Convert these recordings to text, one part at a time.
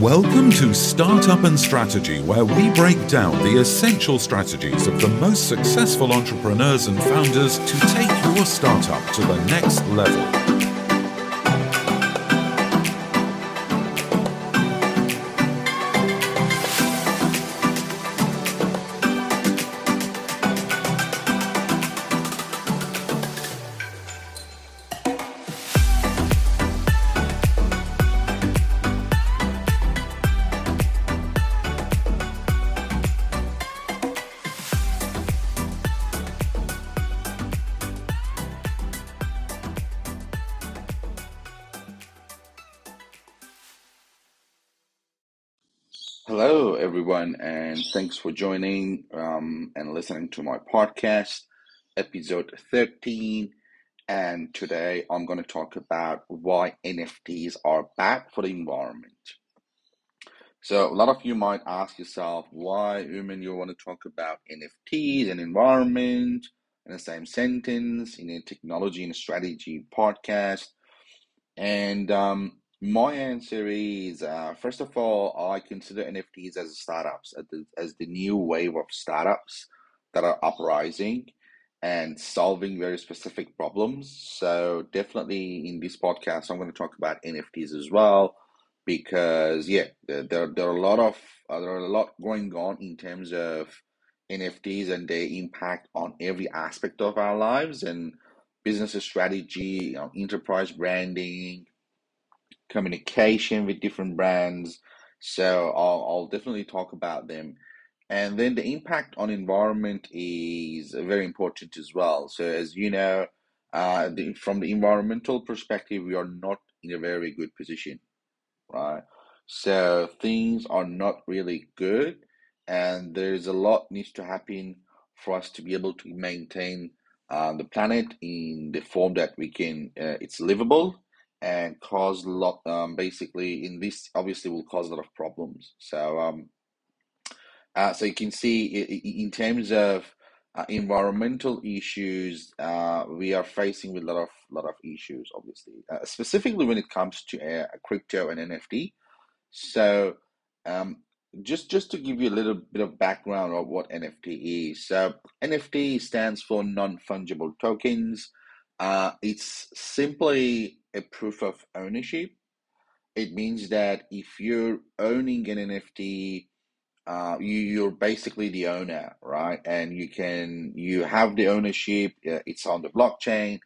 Welcome to Startup and Strategy, where we break down the essential strategies of the most successful entrepreneurs and founders to take your startup to the next level. Hello, everyone, and thanks for joining and listening to my podcast, episode 13. And today I'm going to talk about why NFTs are bad for the environment. So a lot of you might ask yourself, why, Uman, you want to talk about NFTs and environment in the same sentence, in a technology and strategy podcast? And my answer is, first of all, I consider NFTs as startups, as the new wave of startups that are uprising and solving very specific problems. So definitely in this podcast, I'm going to talk about NFTs as well, because there are a lot going on in terms of NFTs and their impact on every aspect of our lives and business strategy, enterprise branding, communication with different brands. So I'll definitely talk about them. And then the impact on environment is very important as well. So as you know, from the environmental perspective, we are not in a very good position, right? So things are not really good, and there's a lot needs to happen for us to be able to maintain the planet in the form that we can, it's livable, and cause a lot, basically, in this, obviously, will cause a lot of problems. So, so you can see, in terms of environmental issues, we are facing with a lot of issues, obviously, specifically when it comes to crypto and NFT. So, just to give you a little bit of background of what NFT is. So, NFT stands for non-fungible tokens. It's simply a proof of ownership. It means that if you're owning an NFT, you're basically the owner, right? And you have the ownership. It's on the blockchain,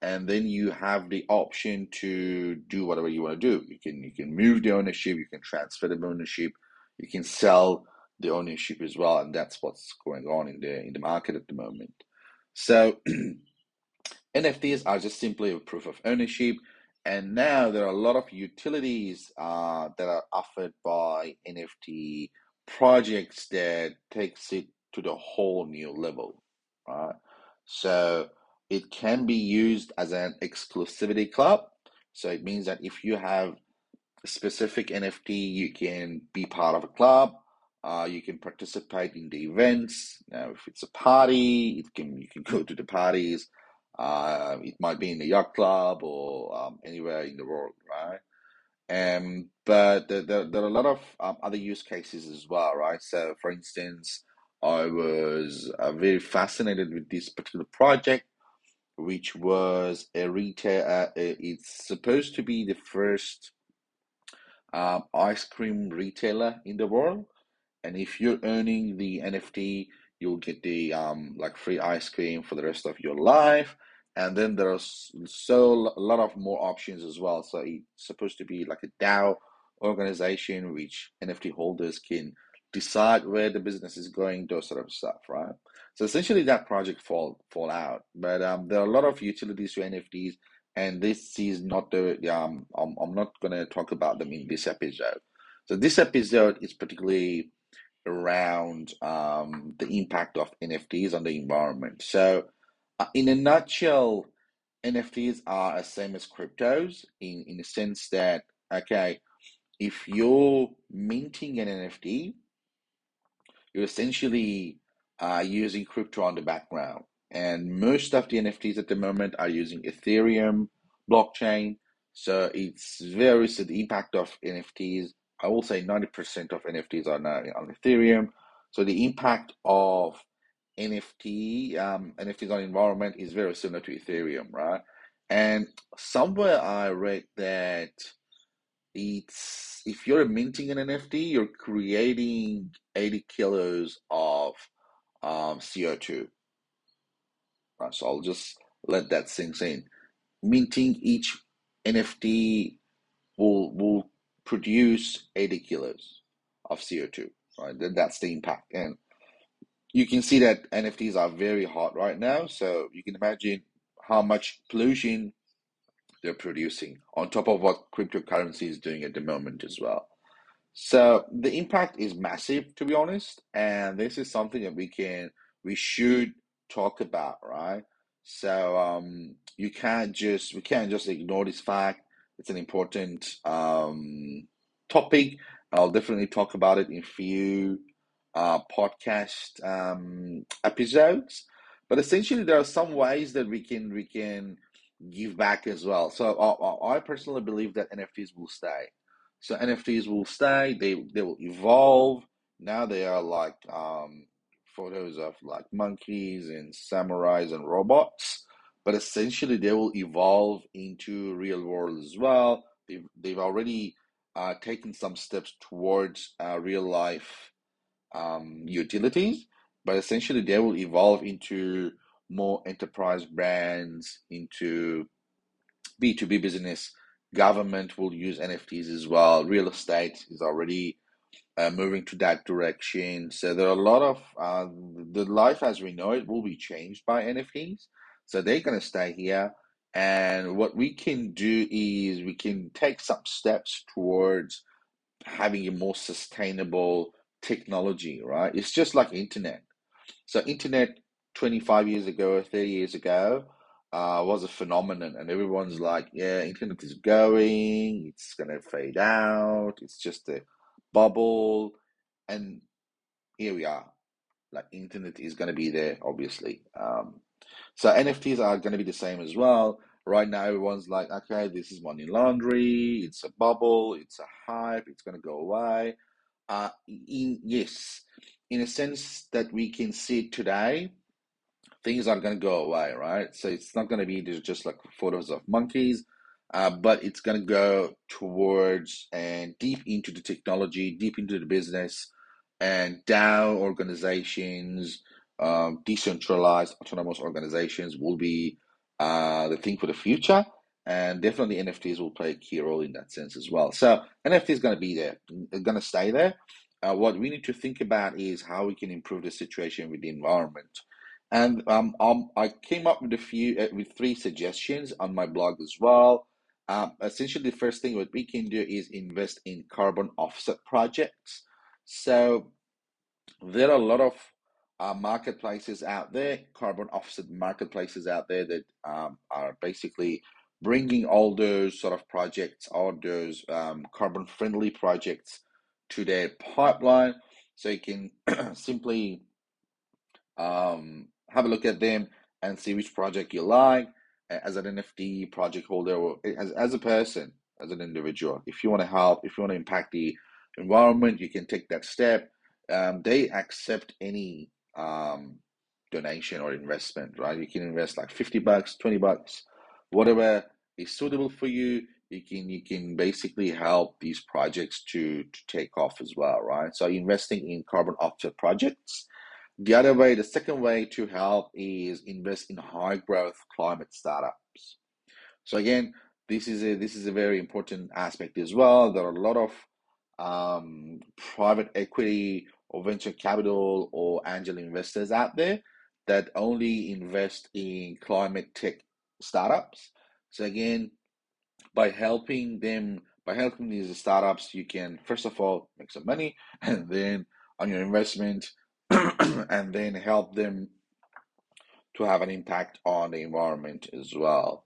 and then you have the option to do whatever you want to do. You can move the ownership. You can transfer the ownership. You can sell the ownership as well, and that's what's going on in the market at the moment. So NFTs are just simply a proof of ownership. And now there are a lot of utilities that are offered by NFT projects that takes it to the whole new level, right? So it can be used as an exclusivity club. So it means that if you have a specific NFT, you can be part of a club. You can participate in the events. Now, if it's a party, you can go to the parties. It might be in the yacht club or anywhere in the world, right? But there are a lot of other use cases as well, right? So, for instance, I was very fascinated with this particular project, which was a retail. It's supposed to be the first ice cream retailer in the world, and if you're earning the NFT, you'll get the free ice cream for the rest of your life. And then there are a lot of more options as well. So it's supposed to be like a DAO organization, which NFT holders can decide where the business is going, those sort of stuff, right? So essentially that project fall out. But there are a lot of utilities to NFTs, and this is not the I'm not gonna talk about them in this episode. So this episode is particularly around the impact of NFTs on the environment. So in a nutshell, NFTs are the same as cryptos in the sense that, okay, if you're minting an NFT, you're essentially using crypto on the background. And most of the NFTs at the moment are using Ethereum blockchain. So the impact of NFTs I will say 90% of NFTs are now on Ethereum. So the impact of NFTs on environment is very similar to Ethereum, right? And somewhere I read that it's, if you're minting an NFT, you're creating 80 kilos of CO2. Right, so I'll just let that sink in. Minting each NFT will produce 80 kilos of CO2. Right, that's the impact. And you can see that NFTs are very hot right now. So you can imagine how much pollution they're producing on top of what cryptocurrency is doing at the moment as well. So the impact is massive, to be honest. And this is something that we should talk about, right? So we can't just ignore this fact. It's an important topic. I'll definitely talk about it in a few podcast episodes. But essentially, there are some ways that we can give back as well. So I personally believe that NFTs will stay. So NFTs will stay. They will evolve. Now they are like photos of like monkeys and samurais and robots. But essentially, they will evolve into real world as well. They've already taken some steps towards real life utilities. But essentially, they will evolve into more enterprise brands, into B2B business. Government will use NFTs as well. Real estate is already moving to that direction. So there are a lot of the life as we know it will be changed by NFTs. So they're going to stay here. And what we can do is we can take some steps towards having a more sustainable technology, right? It's just like internet. So internet 25 years ago or 30 years ago was a phenomenon, and everyone's like, yeah, internet is going, it's going to fade out, it's just a bubble. And here we are, like internet is going to be there, obviously. So NFTs are going to be the same as well. Right now, everyone's like, okay, this is money laundry, it's a bubble, it's a hype, it's going to go away. In a sense that we can see today, things are going to go away, right? So it's not going to be just like photos of monkeys, but it's going to go towards and deep into the technology, deep into the business, and DAO organizations, decentralized autonomous organizations will be the thing for the future. And definitely NFTs will play a key role in that sense as well. So NFT is going to be there. It's going to stay there. What we need to think about is how we can improve the situation with the environment. And I came up with three suggestions on my blog as well. Essentially, the first thing what we can do is invest in carbon offset projects. So there are a lot of marketplaces out there, carbon offset marketplaces out there that are basically bringing all those sort of projects, all those carbon-friendly projects to their pipeline. So you can simply have a look at them and see which project you like as an NFT project holder or as a person, as an individual. If you want to help, if you want to impact the environment, you can take that step. They accept any donation or investment, right? You can invest like $50, $20, whatever is suitable for you. You can basically help these projects to take off as well, right? So investing in carbon offset projects. The second way to help is invest in high growth climate startups. So again, this is a very important aspect as well. There are a lot of private equity or venture capital or angel investors out there that only invest in climate tech startups. So again, by helping these startups, you can first of all make some money, and then on your investment and then help them to have an impact on the environment as well.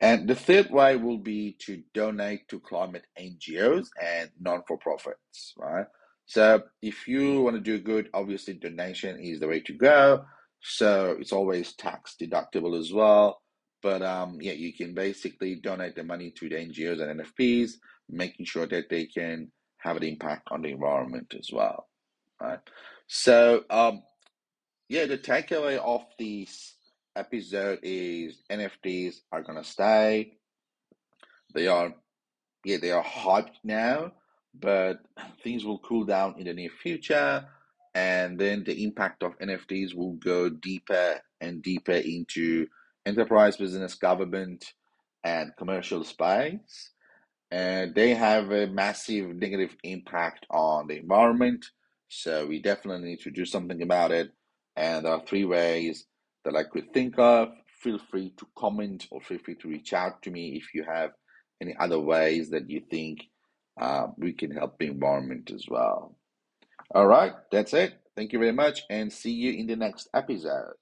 And the third way will be to donate to climate NGOs and non-for-profits, right? So if you want to do good, obviously donation is the way to go. So it's always tax deductible as well. But yeah, you can basically donate the money to the NGOs and NFPs, making sure that they can have an impact on the environment as well, right? So, yeah, the takeaway of this episode is NFTs are going to stay. They are hyped now, but things will cool down in the near future. And then the impact of NFTs will go deeper and deeper into enterprise, business, government, and commercial space. And they have a massive negative impact on the environment. So we definitely need to do something about it. And there are three ways that I could think of. Feel free to comment or feel free to reach out to me if you have any other ways that you think we can help the environment as well. All right, that's it. Thank you very much and see you in the next episode.